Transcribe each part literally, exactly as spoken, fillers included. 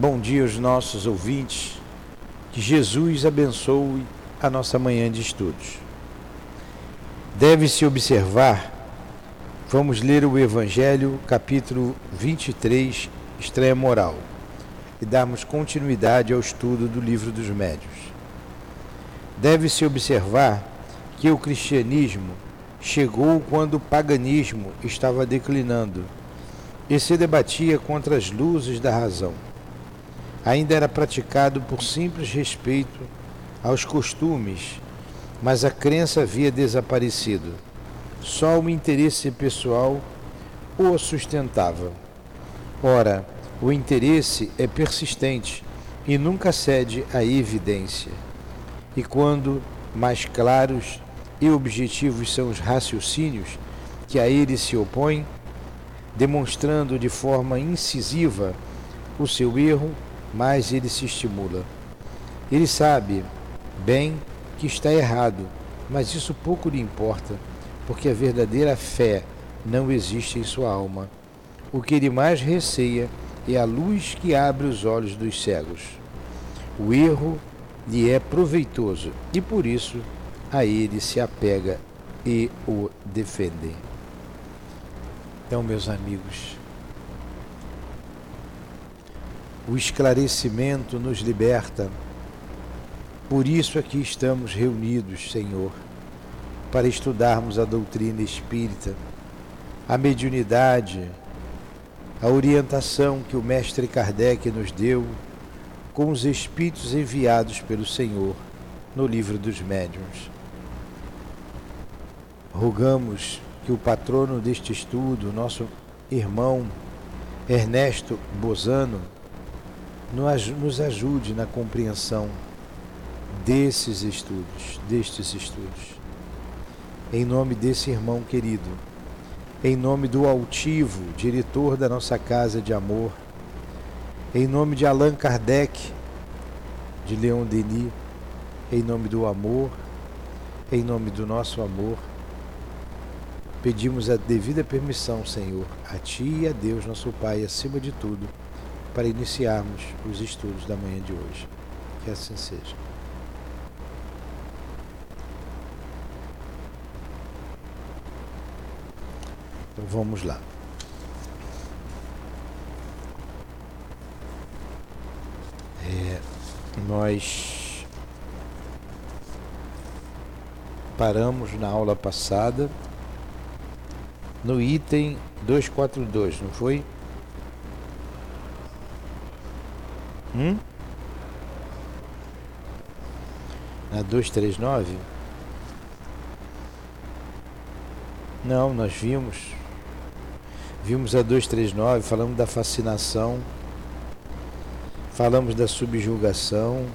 Bom dia aos nossos ouvintes. Que Jesus abençoe a nossa manhã de estudos. Deve-se observar, vamos ler o Evangelho, capítulo vinte e três, Estranha Moral, e darmos continuidade ao estudo do Livro dos Médiuns. Deve-se observar que o cristianismo chegou quando o paganismo estava declinando e se debatia contra as luzes da razão. Ainda era praticado por simples respeito aos costumes, mas a crença havia desaparecido. Só o interesse pessoal o sustentava. Ora, o interesse é persistente e nunca cede à evidência. E quando mais claros e objetivos são os raciocínios que a ele se opõem, demonstrando de forma incisiva o seu erro, mais ele se estimula. Ele sabe bem que está errado, mas isso pouco lhe importa, porque a verdadeira fé não existe em sua alma. O que ele mais receia é a luz que abre os olhos dos cegos. O erro lhe é proveitoso e por isso a ele se apega e o defende. Então, meus amigos, o esclarecimento nos liberta. Por isso aqui estamos reunidos, Senhor, para estudarmos a doutrina espírita, a mediunidade, a orientação que o mestre Kardec nos deu com os espíritos enviados pelo Senhor no Livro dos Médiuns. Rogamos que o patrono deste estudo, nosso irmão Ernesto Bozzano, nos ajude na compreensão desses estudos, destes estudos. Em nome desse irmão querido, em nome do altivo, diretor da nossa casa de amor, em nome de Allan Kardec, de Leon Denis, em nome do amor, em nome do nosso amor, pedimos a devida permissão, Senhor, a Ti e a Deus, nosso Pai, acima de tudo, para iniciarmos os estudos da manhã de hoje. Que assim seja. Então vamos lá. É, nós paramos na aula passada no item duzentos e quarenta e dois, não foi? Hum? Na duzentos e trinta e nove? Não, nós vimos Vimos a duzentos e trinta e nove, falamos da fascinação, falamos da subjugação,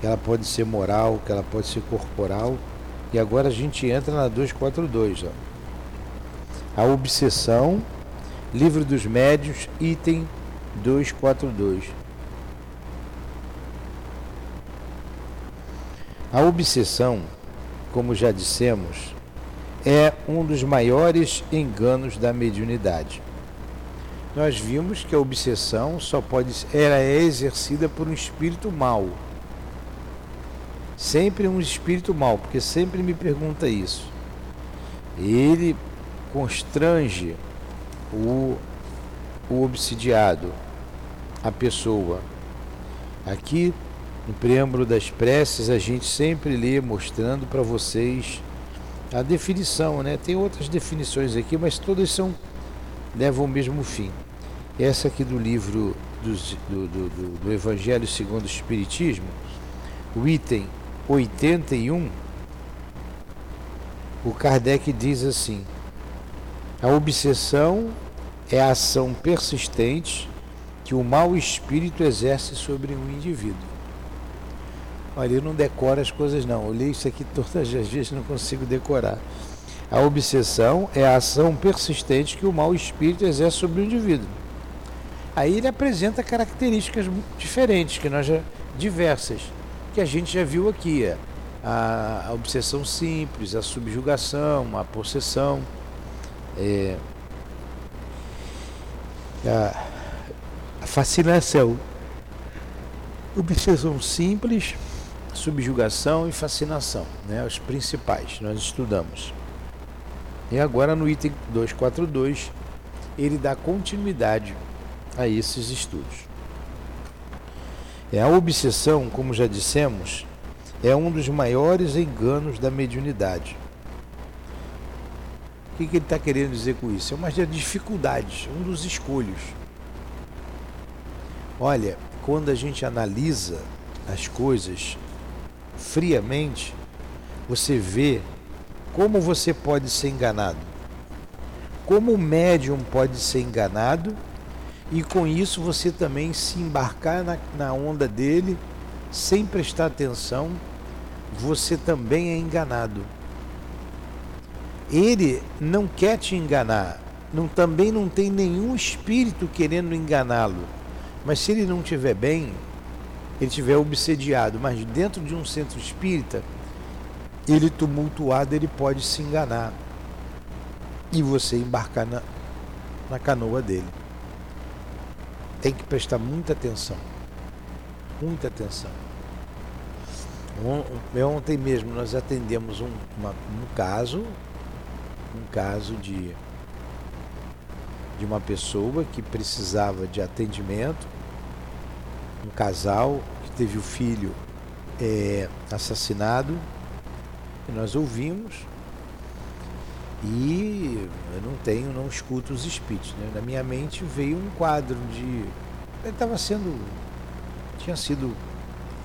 que ela pode ser moral, que ela pode ser corporal. E agora a gente entra na duzentos e quarenta e dois, ó. A obsessão, Livro dos Médiuns, item duzentos e quarenta e dois. A obsessão, como já dissemos, é um dos maiores enganos da mediunidade. Nós vimos que a obsessão só pode ela é exercida por um espírito mau. Sempre um espírito mau, porque sempre me pergunta isso. Ele constrange o, o obsidiado, a pessoa. Aqui, no preâmbulo das preces, a gente sempre lê mostrando para vocês a definição, né? Tem outras definições aqui, mas todas são, levam o mesmo fim. Essa aqui do livro dos, do, do, do, do Evangelho segundo o Espiritismo, o item oitenta e um, o Kardec diz assim: a obsessão é a ação persistente que o mau espírito exerce sobre um indivíduo. Olha, eu não decoro as coisas não, eu leio isso aqui todas as vezes e não consigo decorar. A obsessão é a ação persistente que o mau espírito exerce sobre o indivíduo. Aí ele apresenta características diferentes, que nós já, diversas, que a gente já viu aqui. É, a, a obsessão simples, a subjugação, a possessão, é, a, a fascinação. Obsessão simples, subjugação e fascinação, né? Os principais nós estudamos. E agora no item duzentos e quarenta e dois, ele dá continuidade a esses estudos. É, a obsessão, como já dissemos, é um dos maiores enganos da mediunidade. O que, que ele está querendo dizer com isso? É uma das dificuldades, um dos escolhos. Olha, quando a gente analisa as coisas friamente, você vê como você pode ser enganado, como o médium pode ser enganado, e com isso você também se embarcar na, na onda dele, sem prestar atenção, você também é enganado. Ele não quer te enganar, não, também não tem nenhum espírito querendo enganá-lo, mas se ele não estiver bem, ele estiver obsediado, mas dentro de um centro espírita, ele tumultuado, ele pode se enganar e você embarcar na, na canoa dele. Tem que prestar muita atenção, muita atenção. Ontem mesmo nós atendemos um, uma, um caso, um caso de, de uma pessoa que precisava de atendimento, um casal que teve o filho é, assassinado, e nós ouvimos, e eu não tenho, não escuto os espíritos, né? Na minha mente veio um quadro de... Ele estava sendo... Tinha sido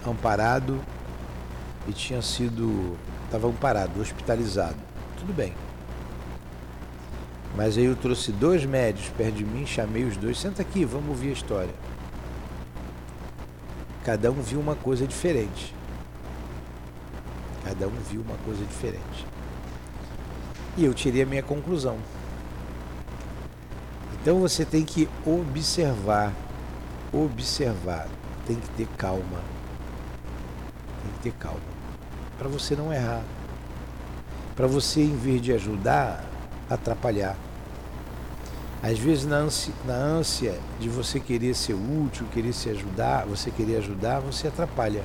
amparado e tinha sido... Estava amparado, hospitalizado. Tudo bem. Mas aí eu trouxe dois médios perto de mim, chamei os dois, senta aqui, vamos ouvir a história. Cada um viu uma coisa diferente. Cada um viu uma coisa diferente. E eu tirei a minha conclusão. Então você tem que observar, observar, tem que ter calma, tem que ter calma, para você não errar, para você, em vez de ajudar, atrapalhar. Às vezes na ânsia, na ânsia de você querer ser útil, querer se ajudar, você querer ajudar, você atrapalha,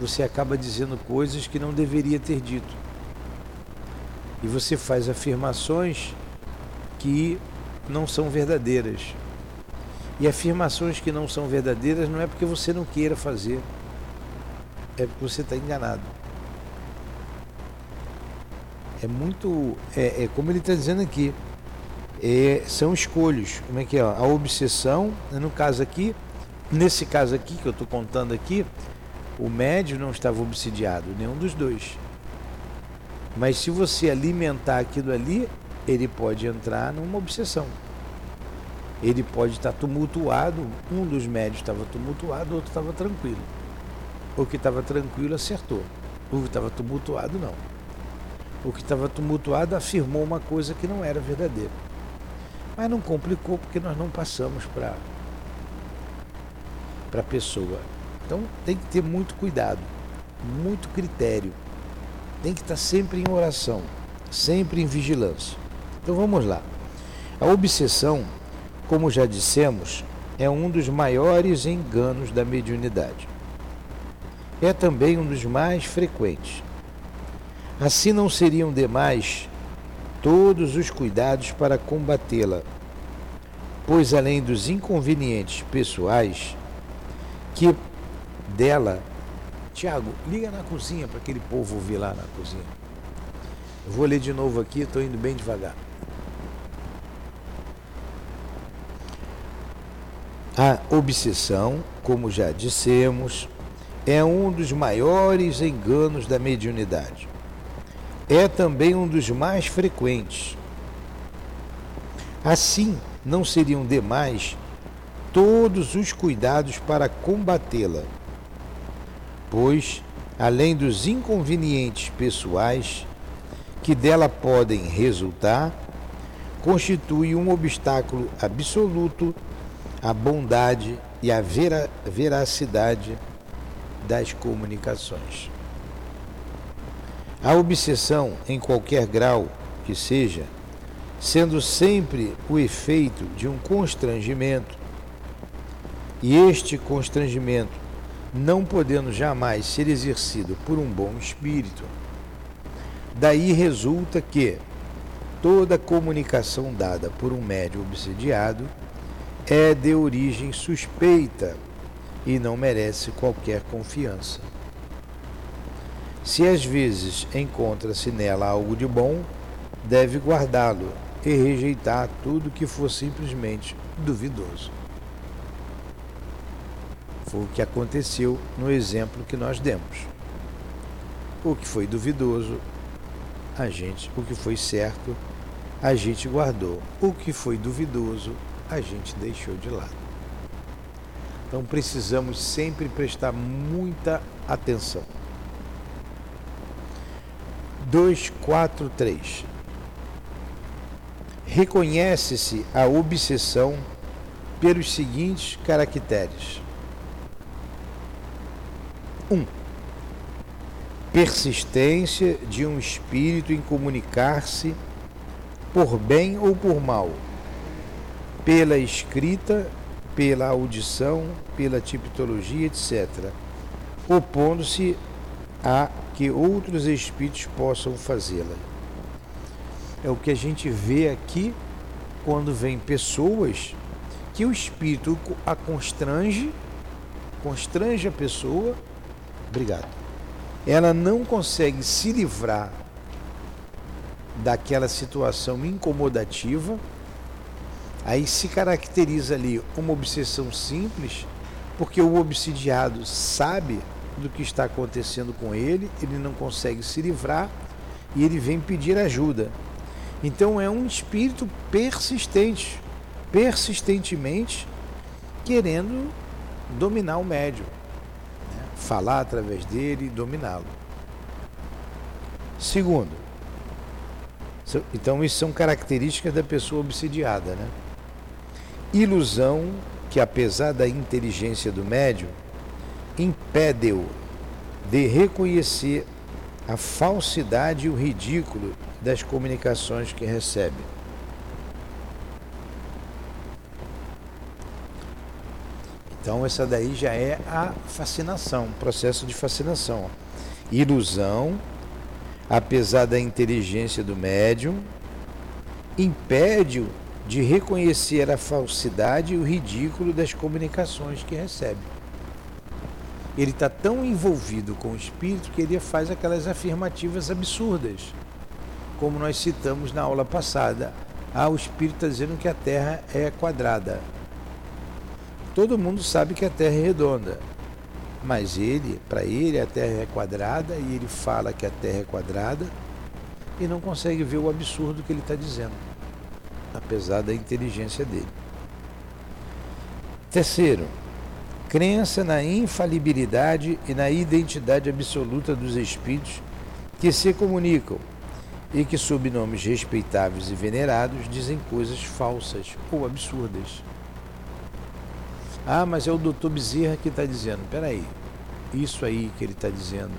você acaba dizendo coisas que não deveria ter dito. E você faz afirmações que não são verdadeiras. E afirmações que não são verdadeiras não é porque você não queira fazer, é porque você está enganado. É muito... É, é como ele está dizendo aqui, é, são escolhas. Como é que é? A obsessão, no caso aqui, nesse caso aqui que eu estou contando aqui, o médium não estava obsidiado, nenhum dos dois. Mas se você alimentar aquilo ali, ele pode entrar numa obsessão. Ele pode estar tumultuado, um dos médios estava tumultuado, o outro estava tranquilo. O que estava tranquilo acertou, o que estava tumultuado não. O que estava tumultuado afirmou uma coisa que não era verdadeira. Mas não complicou, porque nós não passamos para para a pessoa. Então tem que ter muito cuidado, muito critério. Tem que estar sempre em oração, sempre em vigilância. Então vamos lá. A obsessão, como já dissemos, é um dos maiores enganos da mediunidade. É também um dos mais frequentes. Assim não seriam demais todos os cuidados para combatê-la, pois além dos inconvenientes pessoais que dela... Tiago, liga na cozinha para aquele povo ouvir lá na cozinha. Eu vou ler de novo aqui, estou indo bem devagar. A obsessão, como já dissemos, é um dos maiores enganos da mediunidade. É também um dos mais frequentes. Assim, não seriam demais todos os cuidados para combatê-la, pois, além dos inconvenientes pessoais que dela podem resultar, constitui um obstáculo absoluto à bondade e à vera, veracidade das comunicações. A obsessão, em qualquer grau que seja, sendo sempre o efeito de um constrangimento, E este constrangimento, não podendo jamais ser exercido por um bom espírito, daí resulta que toda comunicação dada por um médium obsediado é de origem suspeita e não merece qualquer confiança. Se às vezes encontra-se nela algo de bom, deve guardá-lo e rejeitar tudo que for simplesmente duvidoso. Foi o que aconteceu no exemplo que nós demos. O que foi duvidoso, a gente, o que foi certo, a gente guardou. O que foi duvidoso, a gente deixou de lado. Então precisamos sempre prestar muita atenção. dois, quatro, três. Reconhece-se a obsessão pelos seguintes caracteres. um. Um, persistência de um espírito em comunicar-se, por bem ou por mal, pela escrita, pela audição, pela tipologia, etcétera, opondo-se a que outros espíritos possam fazê-la. É o que a gente vê aqui quando vem pessoas que o espírito a constrange, constrange a pessoa, obrigado, ela não consegue se livrar daquela situação incomodativa. Aí se caracteriza ali uma obsessão simples, porque o obsidiado sabe do que está acontecendo com ele, ele não consegue se livrar e ele vem pedir ajuda. Então é um espírito persistente, persistentemente querendo dominar o médium, né? Falar através dele e dominá-lo. Segundo, então isso são características da pessoa obsidiada, né? Ilusão que, apesar da inteligência do médium, impede-o de reconhecer a falsidade e o ridículo das comunicações que recebe. Então essa daí já é a fascinação, processo de fascinação. Ilusão, apesar da inteligência do médium, impede-o de reconhecer a falsidade e o ridículo das comunicações que recebe. Ele está tão envolvido com o espírito que ele faz aquelas afirmativas absurdas, como nós citamos na aula passada. Ah, o espírito está dizendo que a Terra é quadrada. Todo mundo sabe que a Terra é redonda, mas ele, para ele, a Terra é quadrada, e ele fala que a Terra é quadrada e não consegue ver o absurdo que ele está dizendo, apesar da inteligência dele. Terceiro, crença na infalibilidade e na identidade absoluta dos espíritos que se comunicam e que, sob nomes respeitáveis e venerados, dizem coisas falsas ou absurdas. Ah, mas é o doutor Bezerra que está dizendo. Espera aí, isso aí que ele está dizendo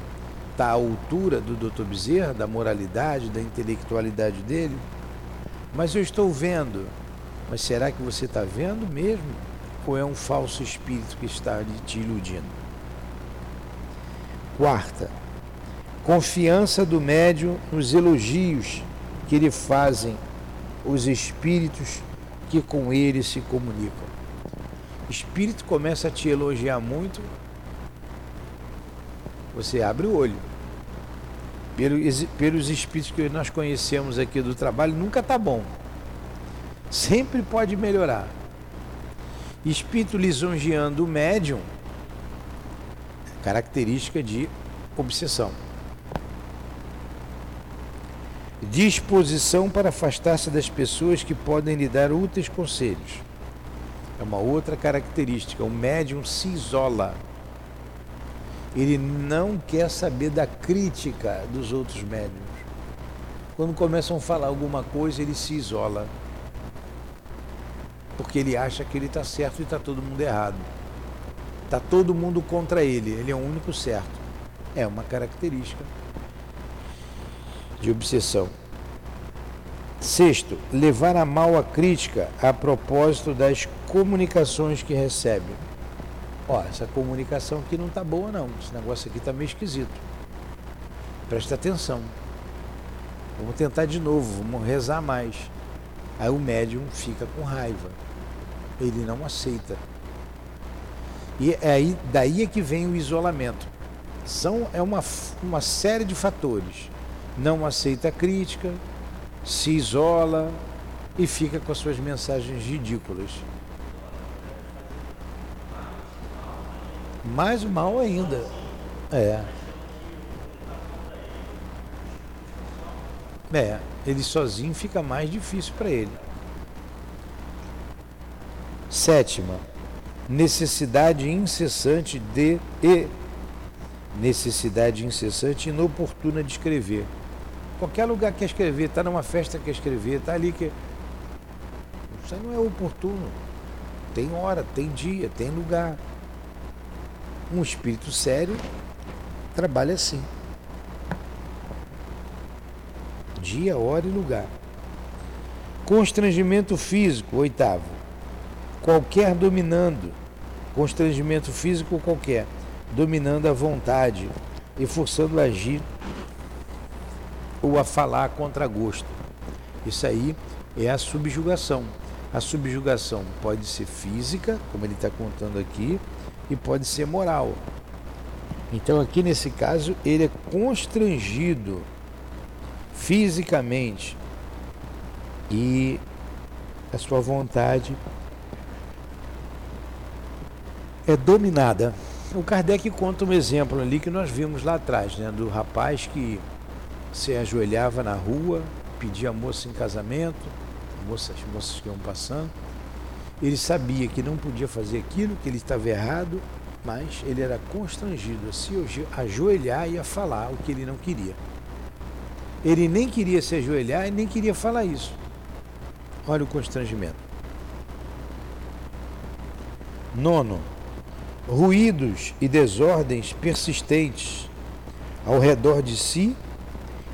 está à altura do doutor Bezerra, da moralidade, da intelectualidade dele? Mas eu estou vendo. Mas será que você está vendo mesmo? Ou é um falso espírito que está te iludindo? Quarta, confiança do médium nos elogios que lhe fazem os espíritos que com ele se comunicam. O espírito começa a te elogiar muito, você abre o olho. Pelos, pelos espíritos que nós conhecemos aqui do trabalho, nunca está bom. Sempre pode melhorar. Espírito lisonjeando o médium, característica de obsessão. Disposição para afastar-se das pessoas que podem lhe dar úteis conselhos. É uma outra característica. O médium se isola. Ele não quer saber da crítica dos outros médiums. Quando começam a falar alguma coisa, ele se isola, porque ele acha que ele está certo e está todo mundo errado. Está todo mundo contra ele. Ele é o único certo. É uma característica de obsessão. Sexto, levar a mal a crítica a propósito das comunicações que recebe. ó, essa comunicação aqui não está boa não, esse negócio aqui está meio esquisito. Presta atenção. Vamos tentar de novo, vamos rezar mais. Aí o médium fica com raiva. Ele não aceita. E aí, daí é que vem o isolamento. São, é uma, uma série de fatores. Não aceita a crítica, se isola e fica com as suas mensagens ridículas. Mais mal ainda. É. É, ele sozinho fica mais difícil para ele. Sétima, necessidade incessante de e necessidade incessante e inoportuna de escrever. Qualquer lugar que quer escrever, está numa festa que quer escrever, está ali que... Isso não é oportuno. Tem hora, tem dia, tem lugar. Um espírito sério trabalha assim. Dia, hora e lugar. Constrangimento físico, oitavo. Qualquer dominando, constrangimento físico qualquer, dominando a vontade e forçando a agir ou a falar contra gosto. Isso aí é a subjugação. A subjugação pode ser física, como ele está contando aqui, e pode ser moral. Então aqui nesse caso ele é constrangido fisicamente e a sua vontade é dominada. O Kardec conta um exemplo ali que nós vimos lá atrás, né, do rapaz que se ajoelhava na rua, pedia a moça em casamento, moças, moças que iam passando. Ele sabia que não podia fazer aquilo, que ele estava errado, mas ele era constrangido a se ajoelhar e a falar o que ele não queria. Ele nem queria se ajoelhar e nem queria falar isso. Olha o constrangimento. Nono, ruídos e desordens persistentes ao redor de si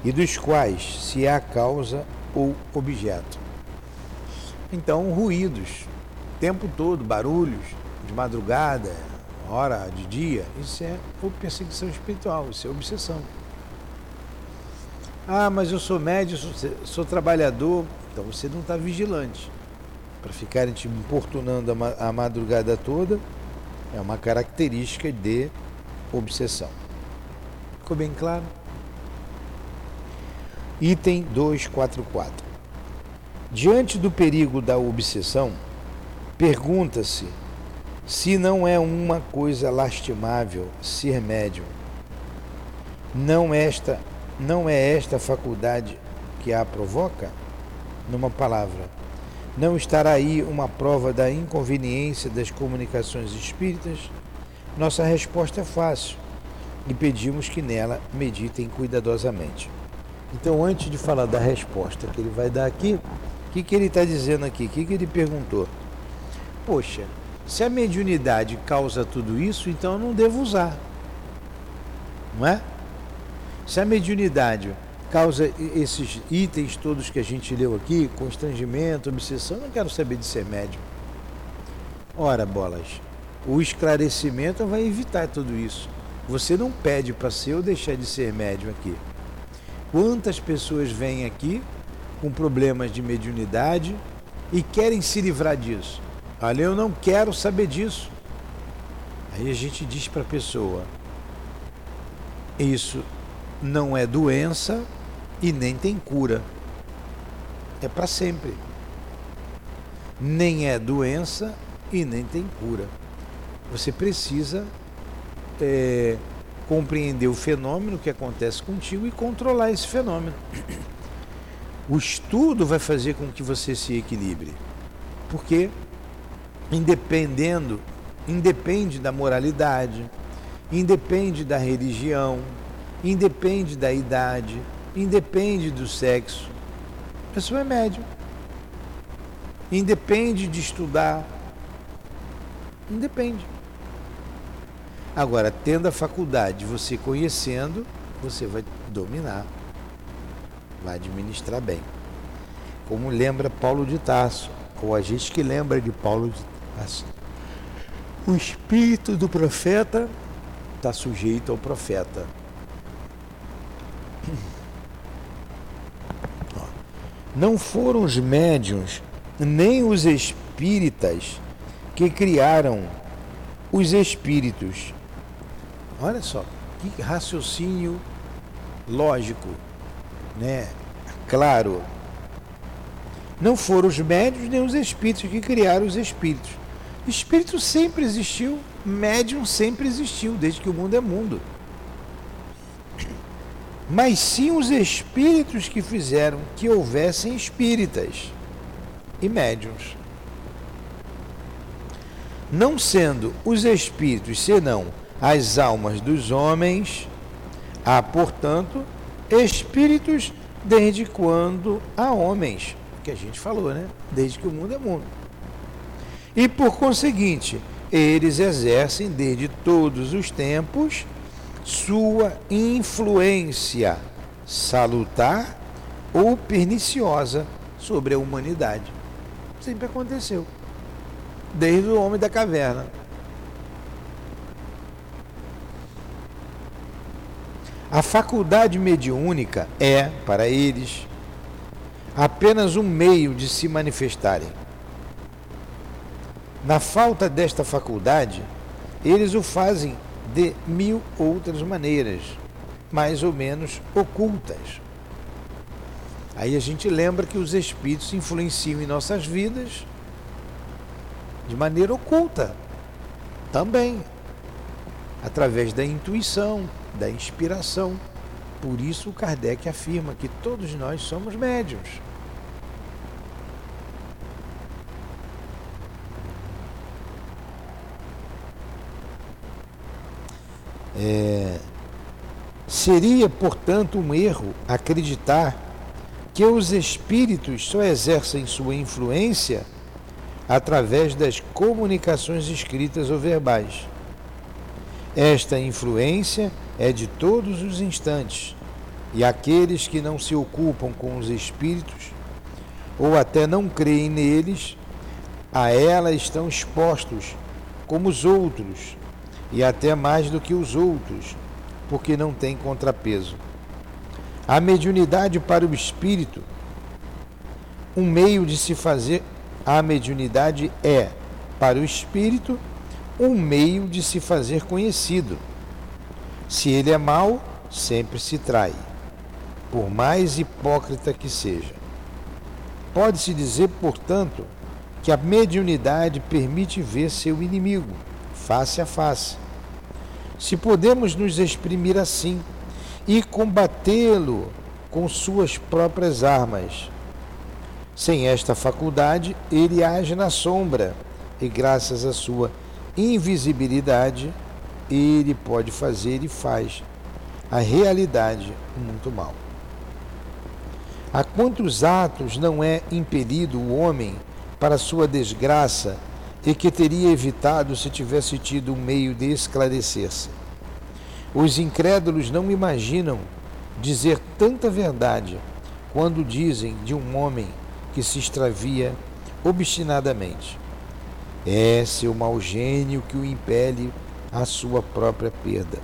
e dos quais se há causa ou objeto. Então, ruídos, o tempo todo, barulhos, de madrugada, hora de dia, isso é perseguição espiritual, isso é obsessão. Ah, mas eu sou médium, sou, sou trabalhador. Então você não está vigilante. Para ficarem te importunando a, ma- a madrugada toda, é uma característica de obsessão. Ficou bem claro? Item duzentos e quarenta e quatro. Diante do perigo da obsessão, pergunta-se se não é uma coisa lastimável ser médium. Não esta... Não é esta faculdade que a provoca? Numa palavra, não estará aí uma prova da inconveniência das comunicações espíritas? Nossa resposta é fácil e pedimos que nela meditem cuidadosamente. Então, antes de falar da resposta que ele vai dar aqui, o que, que ele está dizendo aqui? O que, que ele perguntou? Poxa, se a mediunidade causa tudo isso, então eu não devo usar, não é? Se a mediunidade causa esses itens todos que a gente leu aqui, constrangimento, obsessão, não quero saber de ser médium. Ora, bolas, o esclarecimento vai evitar tudo isso. Você não pede para ser ou deixar de ser médium aqui. Quantas pessoas vêm aqui com problemas de mediunidade e querem se livrar disso? Olha, eu não quero saber disso. Aí a gente diz para a pessoa, isso não é doença e nem tem cura. É para sempre. Nem é doença e nem tem cura. Você precisa é, compreender o fenômeno que acontece contigo e controlar esse fenômeno. O estudo vai fazer com que você se equilibre. Porque independendo, independe da moralidade, independe da religião, independe da idade, independe do sexo, a pessoa é médium, independe de estudar, independe. Agora, tendo a faculdade, você conhecendo, você vai dominar, vai administrar bem. Como lembra Paulo de Tarso, ou a gente que lembra de Paulo de Tarso, o espírito do profeta está sujeito ao profeta. Não foram os médiuns, nem os espíritas que criaram os espíritos. Olha só, que raciocínio lógico, né? Claro. Não foram os médiuns, nem os espíritos que criaram os espíritos. Espírito sempre existiu, médium sempre existiu, desde que o mundo é mundo. Mas sim os espíritos que fizeram que houvessem espíritas e médiuns. Não sendo os espíritos senão as almas dos homens, há, portanto, espíritos desde quando há homens, que a gente falou, né? Desde que o mundo é mundo. E por conseguinte, eles exercem desde todos os tempos sua influência salutar ou perniciosa sobre a humanidade. Sempre aconteceu, desde o homem da caverna. A faculdade mediúnica é, para eles, apenas um meio de se manifestarem. Na falta desta faculdade, eles o fazem de mil outras maneiras, mais ou menos ocultas. Aí a gente lembra que os espíritos influenciam em nossas vidas de maneira oculta também, através da intuição, da inspiração. Por isso o Kardec afirma que todos nós somos médiuns. É, seria, portanto, um erro acreditar que os espíritos só exercem sua influência através das comunicações escritas ou verbais. Esta influência é de todos os instantes, e aqueles que não se ocupam com os espíritos ou até não creem neles, a ela estão expostos como os outros, e até mais do que os outros, porque não tem contrapeso. A mediunidade para o espírito, um meio de se fazer, a mediunidade é, para o espírito, um meio de se fazer conhecido. Se ele é mau, sempre se trai, por mais hipócrita que seja. Pode-se dizer, portanto, que a mediunidade permite ver seu inimigo face a face. Se podemos nos exprimir assim e combatê-lo com suas próprias armas. Sem esta faculdade, ele age na sombra e, graças à sua invisibilidade, ele pode fazer e faz a realidade muito mal. Há quantos atos não é impelido o homem para sua desgraça e que teria evitado se tivesse tido um meio de esclarecer-se. Os incrédulos não imaginam dizer tanta verdade quando dizem de um homem que se extravia obstinadamente. É seu mau gênio que o impele à sua própria perda.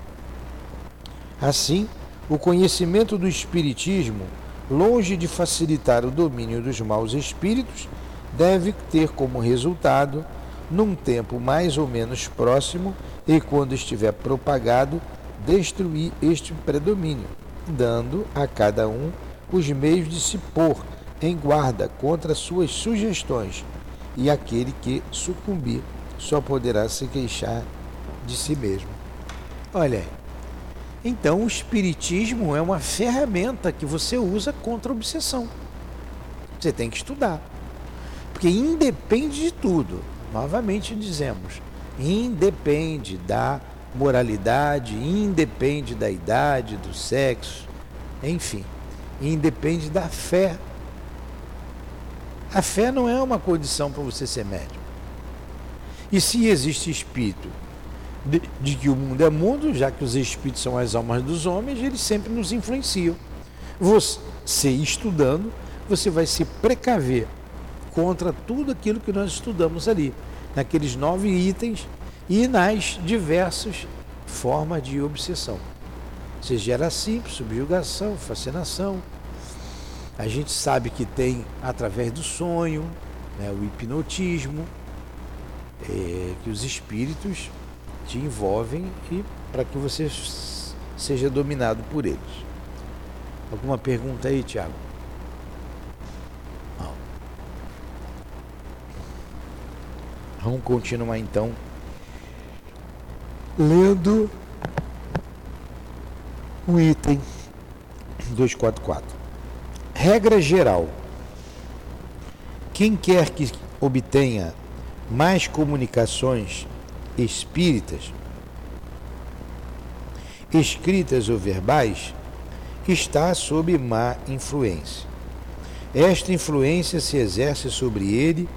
Assim, o conhecimento do Espiritismo, longe de facilitar o domínio dos maus espíritos, deve ter como resultado, num tempo mais ou menos próximo e quando estiver propagado, destruir este predomínio, dando a cada um os meios de se pôr em guarda contra suas sugestões, e aquele que sucumbir só poderá se queixar de si mesmo. Olha, então o espiritismo é uma ferramenta que você usa contra a obsessão. Você tem que estudar, porque independe de tudo. Novamente dizemos, independe da moralidade, independe da idade, do sexo, enfim, independe da fé. A fé não é uma condição para você ser médium. E se existe espírito de, de que o mundo é mundo, já que os espíritos são as almas dos homens, eles sempre nos influenciam. Você, estudando, você vai se precaver contra tudo aquilo que nós estudamos ali, naqueles nove itens e nas diversas formas de obsessão. Você gera simples, subjugação, fascinação. A gente sabe que tem através do sonho, né, o hipnotismo, é, que os espíritos te envolvem e para que você seja dominado por eles. Alguma pergunta aí, Tiago? Não. Vamos continuar então lendo o item duzentos e quarenta e quatro. Regra geral: quem quer que obtenha mais comunicações espíritas, escritas ou verbais, está sob má influência. Esta influência se exerce sobre ele,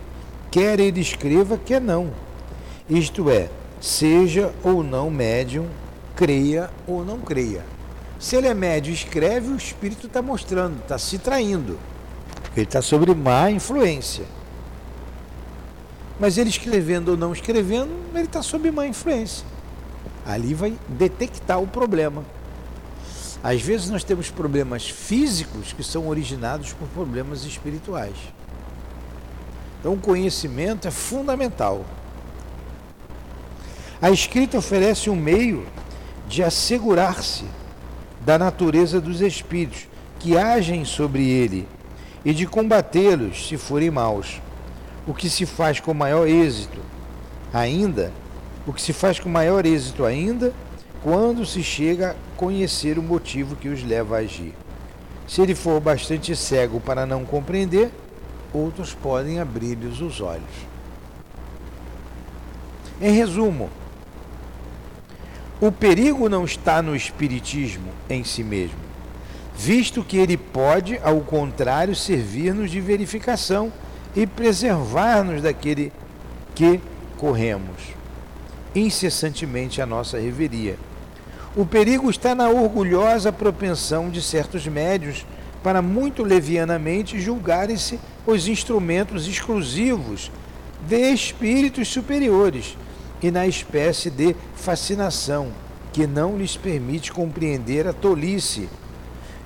quer ele escreva, quer não. Isto é, seja ou não médium, creia ou não creia. Se ele é médium e escreve, o espírito está mostrando, está se traindo. Ele está sob má influência. Mas ele escrevendo ou não escrevendo, ele está sob má influência. Ali vai detectar o problema. Às vezes nós temos problemas físicos que são originados por problemas espirituais. Então o conhecimento é fundamental. A escrita oferece um meio de assegurar-se da natureza dos espíritos que agem sobre ele e de combatê-los se forem maus. O que se faz com maior êxito ainda, o que se faz com maior êxito ainda, quando se chega a conhecer o motivo que os leva a agir. Se ele for bastante cego para não compreender, outros podem abrir-lhes os olhos. Em resumo, o perigo não está no espiritismo em si mesmo, visto que ele pode, ao contrário, servir-nos de verificação e preservar-nos daquele que corremos incessantemente à nossa reveria. O perigo está na orgulhosa propensão de certos médiuns para muito levianamente julgarem-se os instrumentos exclusivos de espíritos superiores e na espécie de fascinação que não lhes permite compreender a tolice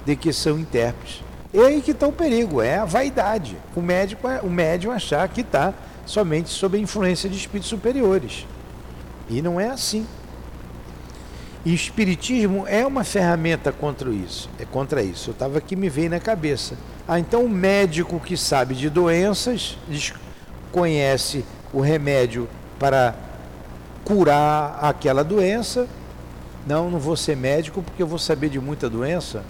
de que são intérpretes. E aí que está o perigo, é a vaidade. O médium, o médium achar que está somente sob a influência de espíritos superiores. E não é assim. E o espiritismo é uma ferramenta contra isso. É contra isso. Eu estava aqui, me veio na cabeça. Ah, então o médico que sabe de doenças, conhece o remédio para curar aquela doença. Não, não vou ser médico porque eu vou saber de muita doença.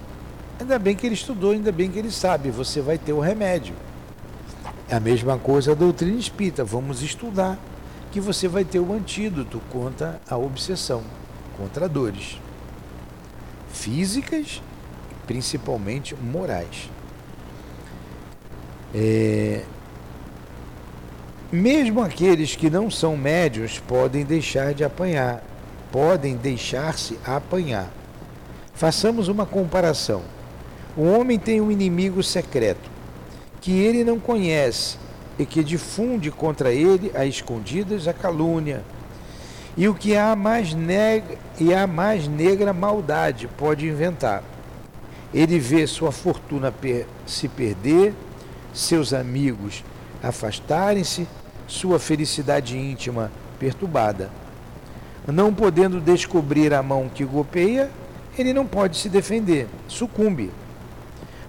Ainda bem que ele estudou, ainda bem que ele sabe. Você vai ter o remédio. É a mesma coisa a doutrina espírita. Vamos estudar, que você vai ter o antídoto contra a obsessão, contra dores físicas, principalmente morais. É... Mesmo aqueles que não são médiuns podem deixar de apanhar, podem deixar-se apanhar. Façamos uma comparação. O homem tem um inimigo secreto, que ele não conhece, e que difunde contra ele, a escondidas, a calúnia. E o que há mais negra, e a mais negra maldade pode inventar. Ele vê sua fortuna per, se perder, seus amigos afastarem-se, sua felicidade íntima perturbada. Não podendo descobrir a mão que golpeia, ele não pode se defender, sucumbe.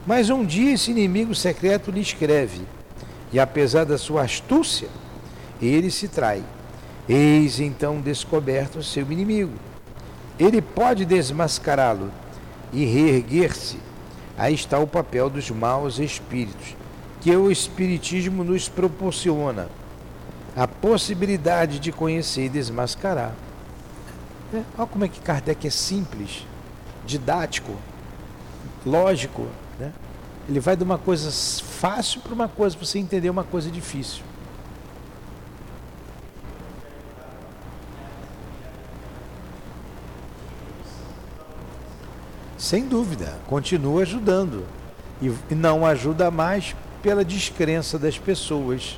Mas um dia esse inimigo secreto lhe escreve, e apesar da sua astúcia, ele se trai. Eis então descoberto seu inimigo. Ele pode desmascará-lo e reerguer-se. Aí está o papel dos maus espíritos, que o espiritismo nos proporciona a possibilidade de conhecer e desmascarar. É, olha como é que Kardec é simples, didático, lógico, né? Ele vai de uma coisa fácil para uma coisa, para você entender uma coisa difícil. Sem dúvida, continua ajudando. E não ajuda mais pela descrença das pessoas.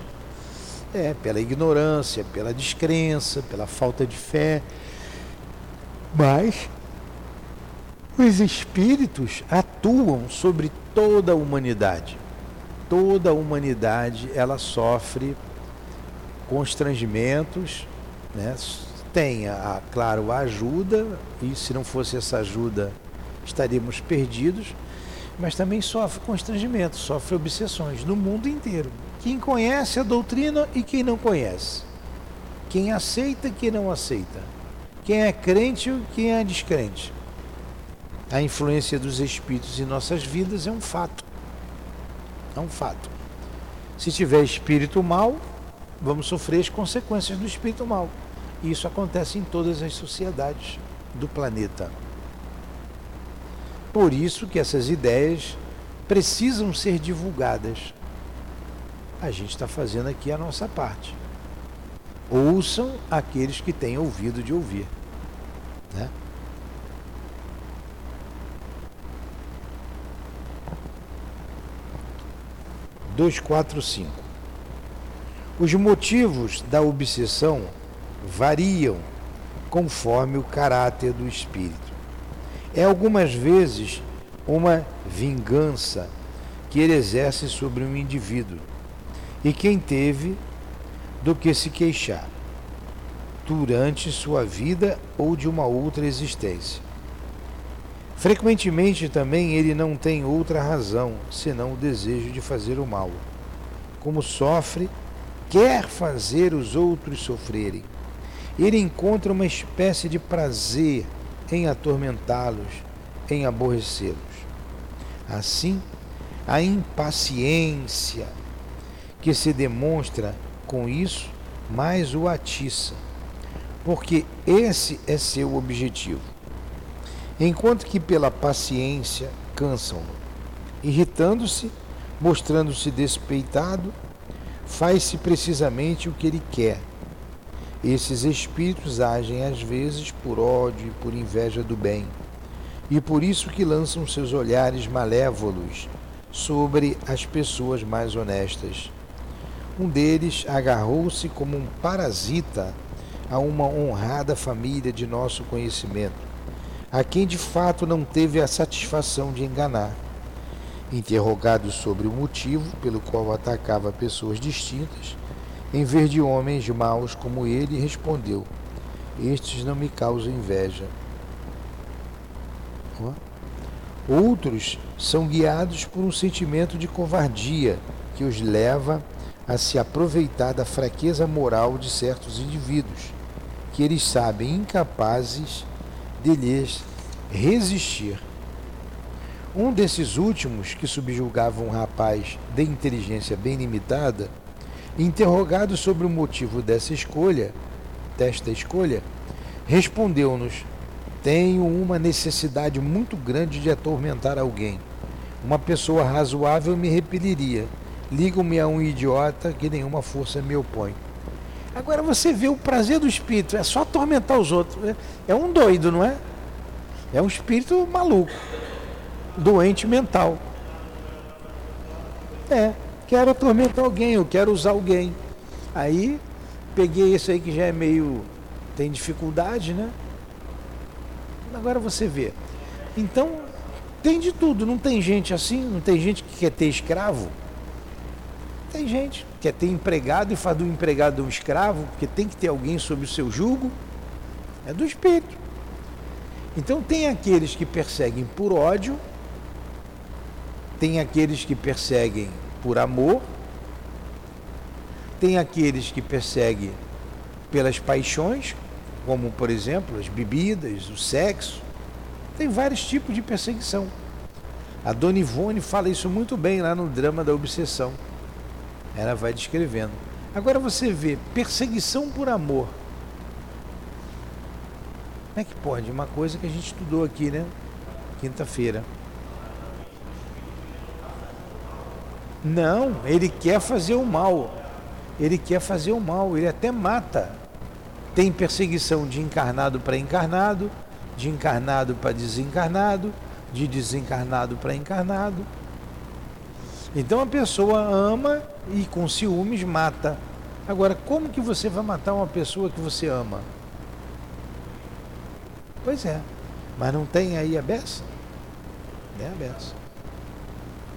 É, pela ignorância, pela descrença, pela falta de fé. Mas os espíritos atuam sobre toda a humanidade. Toda a humanidade, ela sofre constrangimentos, né? Tem, a, claro, a ajuda, e se não fosse essa ajuda estaríamos perdidos, mas também sofre constrangimentos, sofre obsessões no mundo inteiro. Quem conhece a doutrina e quem não conhece. Quem aceita e quem não aceita. Quem é crente e quem é descrente. A influência dos espíritos em nossas vidas é um fato. É um fato. Se tiver espírito mal, vamos sofrer as consequências do espírito mal. E isso acontece em todas as sociedades do planeta. Por isso que essas ideias precisam ser divulgadas. A gente está fazendo aqui a nossa parte. Ouçam aqueles que têm ouvido de ouvir, né? dois, quatro, cinco. Os motivos da obsessão variam conforme o caráter do espírito. É algumas vezes uma vingança que ele exerce sobre um indivíduo e quem teve do que se queixar durante sua vida ou de uma outra existência. Frequentemente também ele não tem outra razão senão o desejo de fazer o mal. Como sofre, quer fazer os outros sofrerem. Ele encontra uma espécie de prazer em atormentá-los, em aborrecê-los. Assim, a impaciência que se demonstra com isso mais o atiça, porque esse é seu objetivo. Enquanto que pela paciência cansam-no. Irritando-se, mostrando-se despeitado, faz-se precisamente o que ele quer. Esses espíritos agem às vezes por ódio e por inveja do bem, e por isso que lançam seus olhares malévolos sobre as pessoas mais honestas. Um deles agarrou-se como um parasita a uma honrada família de nosso conhecimento, a quem de fato não teve a satisfação de enganar. Interrogado sobre o motivo pelo qual atacava pessoas distintas, em vez de homens maus como ele, respondeu: estes não me causam inveja. Outros são guiados por um sentimento de covardia que os leva a se aproveitar da fraqueza moral de certos indivíduos, que eles sabem incapazes de lhes resistir. Um desses últimos, que subjugava um rapaz de inteligência bem limitada, interrogado sobre o motivo dessa escolha, desta escolha, respondeu-nos: tenho uma necessidade muito grande de atormentar alguém. Uma pessoa razoável me repeliria. Ligo-me a um idiota que nenhuma força me opõe. Agora você vê o prazer do espírito, é só atormentar os outros. É um doido, não é? É um espírito maluco, doente mental. É, quero atormentar alguém, eu quero usar alguém. Aí, peguei esse aí que já é meio... tem dificuldade, né? Agora você vê. Então, tem de tudo, não tem gente assim, não tem gente que quer ter escravo. Tem gente que quer ter empregado e faz do empregado um escravo, porque tem que ter alguém sob o seu jugo. É do espírito. Então, tem aqueles que perseguem por ódio, tem aqueles que perseguem por amor, tem aqueles que perseguem pelas paixões, como, por exemplo, as bebidas, o sexo. Tem vários tipos de perseguição. A Dona Ivone fala isso muito bem lá no drama da Obsessão. Ela vai descrevendo. Agora você vê perseguição por amor. Como é que pode? Uma coisa que a gente estudou aqui, né? Quinta-feira. Não, ele quer fazer o mal. Ele quer fazer o mal, ele até mata. Tem perseguição de encarnado para encarnado, de encarnado para desencarnado, de desencarnado para encarnado. Então a pessoa ama e com ciúmes mata. Agora, como que você vai matar uma pessoa que você ama? Pois é, mas não tem aí a beça? Tem a beça.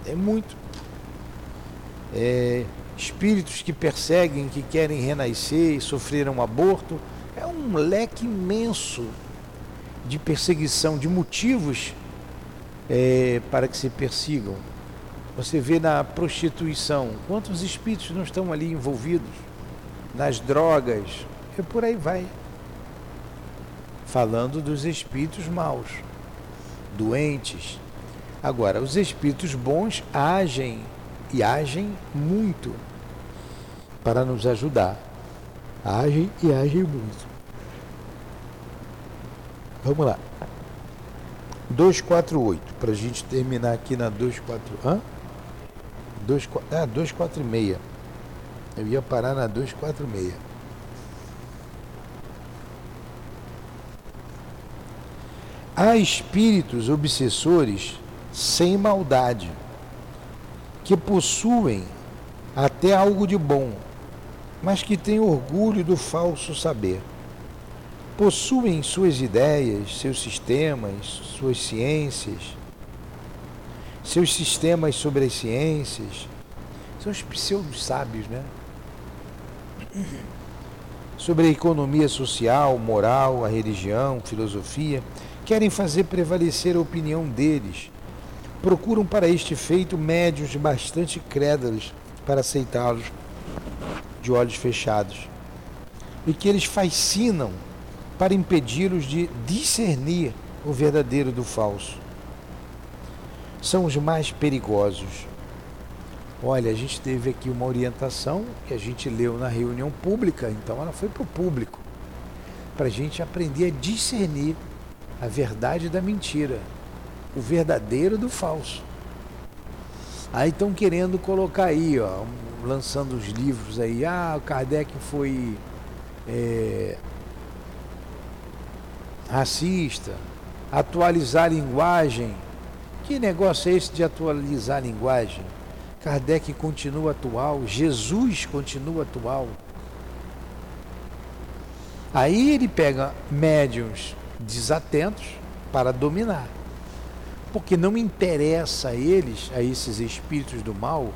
Tem muito. É, espíritos que perseguem, que querem renascer e sofreram aborto. É um leque imenso de perseguição, de motivos é, para que se persigam. Você vê na prostituição, quantos espíritos não estão ali envolvidos? Nas drogas, e por aí vai. Falando dos espíritos maus, doentes. Agora, os espíritos bons agem, e agem muito, para nos ajudar. Agem e agem muito. Vamos lá. duzentos e quarenta e oito, para a gente terminar aqui na duzentos e quarenta e oito. Hã? Ah, duzentos e quarenta e seis. Eu ia parar na duzentos e quarenta e seis. Há espíritos obsessores sem maldade, que possuem até algo de bom, mas que têm orgulho do falso saber. Possuem suas ideias, seus sistemas, suas ciências, seus sistemas sobre as ciências. São os pseudo-sábios, né? Sobre a economia social, moral, a religião, filosofia. Querem fazer prevalecer a opinião deles. Procuram para este feito médiuns bastante crédulos para aceitá-los de olhos fechados. E que eles fascinam para impedi-los de discernir o verdadeiro do falso. São os mais perigosos. Olha, a gente teve aqui uma orientação que a gente leu na reunião pública, então ela foi para o público, para a gente aprender a discernir a verdade da mentira, o verdadeiro do falso. Aí estão querendo colocar aí, ó, lançando os livros aí, ah, o Kardec foi é, racista, atualizar a linguagem. Que negócio é esse de atualizar a linguagem? Kardec continua atual, Jesus continua atual. Aí ele pega médiuns desatentos para dominar, porque não interessa a eles, a esses espíritos do mal,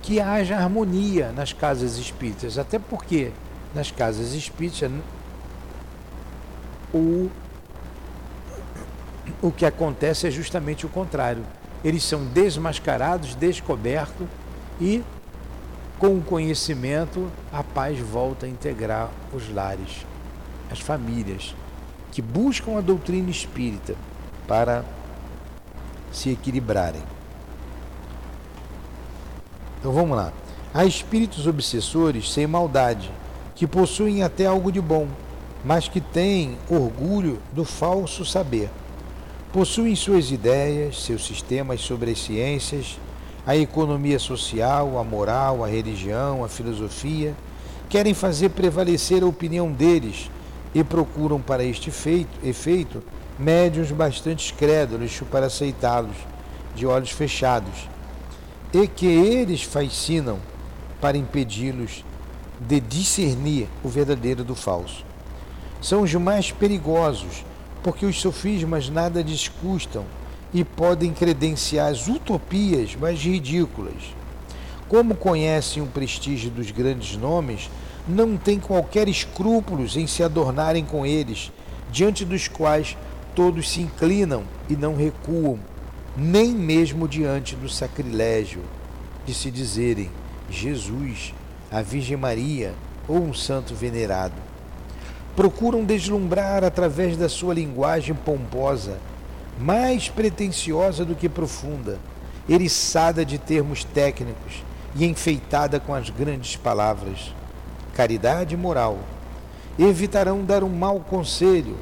que haja harmonia nas casas espíritas, até porque nas casas espíritas o, o que acontece é justamente o contrário. Eles são desmascarados, descobertos, e com o conhecimento a paz volta a integrar os lares, as famílias que buscam a doutrina espírita para se equilibrarem. Então vamos lá. Há espíritos obsessores sem maldade, que possuem até algo de bom, mas que têm orgulho do falso saber. Possuem suas ideias, seus sistemas sobre as ciências, a economia social, a moral, a religião, a filosofia. Querem fazer prevalecer a opinião deles e procuram para este feito, efeito médiuns bastante crédulos para aceitá-los de olhos fechados, e que eles fascinam para impedi-los de discernir o verdadeiro do falso. São os mais perigosos, porque os sofismas nada lhes custam e podem credenciar as utopias mais ridículas. Como conhecem o prestígio dos grandes nomes, não têm qualquer escrúpulos em se adornarem com eles, diante dos quais todos se inclinam e não recuam, nem mesmo diante do sacrilégio de se dizerem Jesus, a Virgem Maria ou um santo venerado. Procuram deslumbrar através da sua linguagem pomposa, mais pretensiosa do que profunda, eriçada de termos técnicos e enfeitada com as grandes palavras, caridade e moral. Evitarão dar um mau conselho,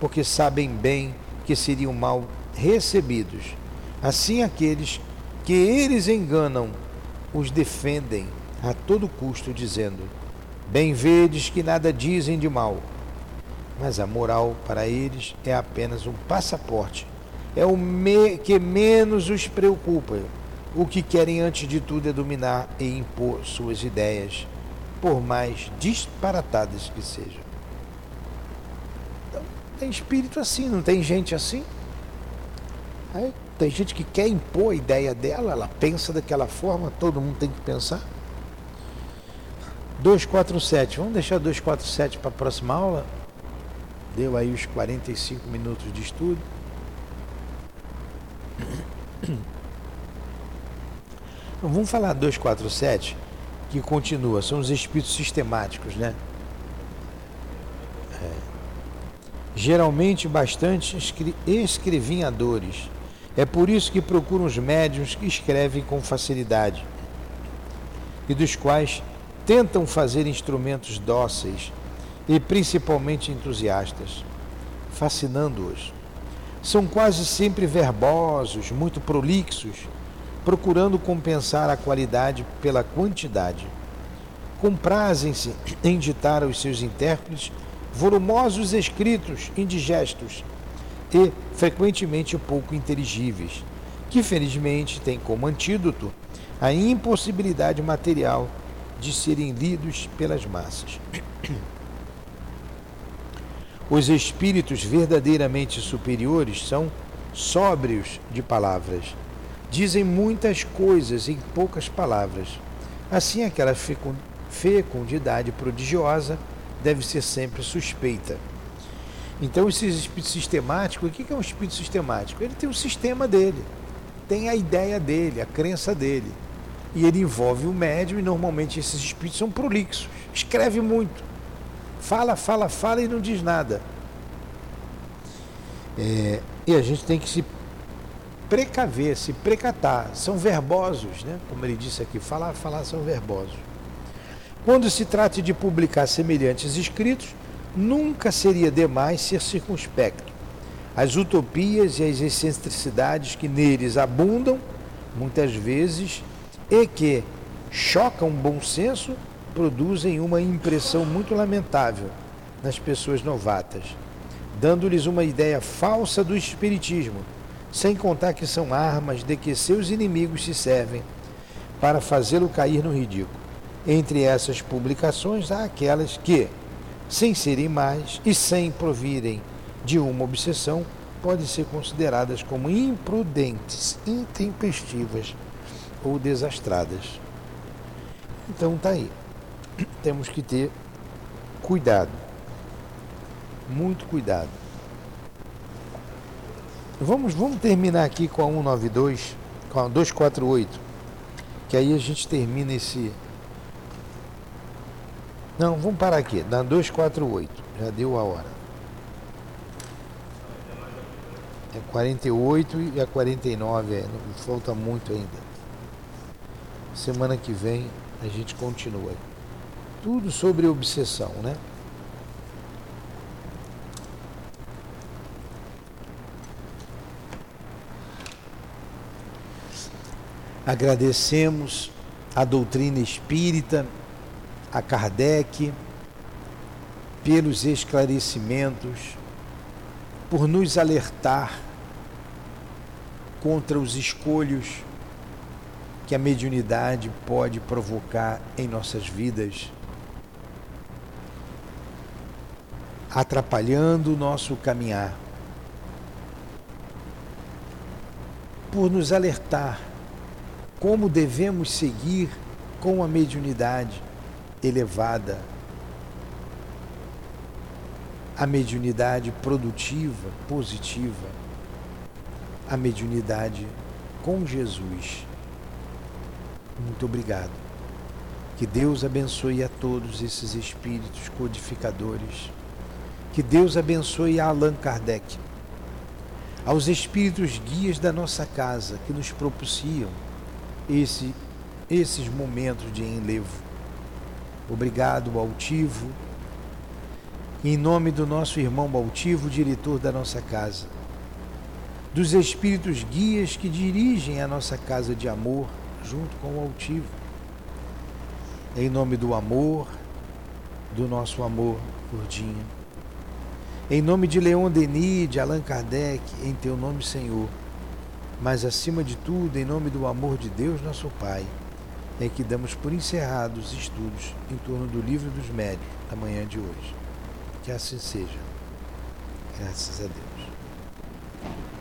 porque sabem bem que seriam mal recebidos. Assim, aqueles que eles enganam os defendem a todo custo, dizendo: bem vedes que nada dizem de mal. Mas a moral para eles é apenas um passaporte. É o me... que menos os preocupa. O que querem antes de tudo é dominar e impor suas ideias, por mais disparatadas que sejam. Então, tem espírito assim, não tem gente assim? Aí, tem gente que quer impor a ideia dela, ela pensa daquela forma, todo mundo tem que pensar. duzentos e quarenta e sete, vamos deixar duzentos e quarenta e sete para a próxima aula? Deu aí os quarenta e cinco minutos de estudo. Então, vamos falar duzentos e quarenta e sete, que continua, são os espíritos sistemáticos, né? É. Geralmente bastante escrevinhadores. É por isso que procuram os médiuns que escrevem com facilidade e dos quais tentam fazer instrumentos dóceis e principalmente entusiastas, fascinando-os. São quase sempre verbosos, muito prolixos, procurando compensar a qualidade pela quantidade. Comprazem-se em ditar aos seus intérpretes volumosos escritos indigestos e, frequentemente, pouco inteligíveis, que, felizmente, têm como antídoto a impossibilidade material de serem lidos pelas massas. Os espíritos verdadeiramente superiores são sóbrios de palavras. Dizem muitas coisas em poucas palavras. Assim, aquela fecundidade prodigiosa deve ser sempre suspeita. Então, esse espírito sistemático, o que é um espírito sistemático? Ele tem o sistema dele, tem a ideia dele, a crença dele. E ele envolve o médium, e normalmente esses espíritos são prolixos, escreve muito, fala, fala, fala e não diz nada. É, e a gente tem que se precaver, se precatar, são verbosos, né? Como ele disse aqui, falar, falar, são verbosos. Quando se trata de publicar semelhantes escritos, nunca seria demais ser circunspecto. As utopias e as excentricidades que neles abundam, muitas vezes, e que chocam o bom senso, produzem uma impressão muito lamentável nas pessoas novatas, dando-lhes uma ideia falsa do espiritismo, sem contar que são armas de que seus inimigos se servem para fazê-lo cair no ridículo. Entre essas publicações há aquelas que, sem serem mais e sem provirem de uma obsessão, podem ser consideradas como imprudentes, intempestivas ou desastradas. Então tá aí, temos que ter cuidado, muito cuidado. Vamos, vamos terminar aqui com a cento e noventa e dois, com a duzentos e quarenta e oito, que aí a gente termina esse... Não, vamos parar aqui, na duzentos e quarenta e oito, já deu a hora. É quarenta e oito e a quarenta e nove, é, não falta muito ainda. Semana que vem a gente continua. Tudo sobre obsessão, né? Agradecemos a doutrina espírita, a Kardec, pelos esclarecimentos, por nos alertar contra os escolhos que a mediunidade pode provocar em nossas vidas, atrapalhando o nosso caminhar, por nos alertar como devemos seguir com a mediunidade elevada, a mediunidade produtiva, positiva, a mediunidade com Jesus. Muito obrigado. Que Deus abençoe a todos esses espíritos codificadores. Que Deus abençoe a Allan Kardec. Aos espíritos guias da nossa casa que nos propiciam esse, esses momentos de enlevo. Obrigado, Baltivo. Em nome do nosso irmão Baltivo, diretor da nossa casa. Dos espíritos guias que dirigem a nossa casa de amor, junto com o altivo, em nome do amor, do nosso amor, Gordinha, em nome de Leon Denis, de Allan Kardec, em teu nome, Senhor, mas acima de tudo, em nome do amor de Deus, nosso Pai, em que damos por encerrados os estudos em torno do Livro dos Médiuns da manhã de hoje. Que assim seja. Graças a Deus.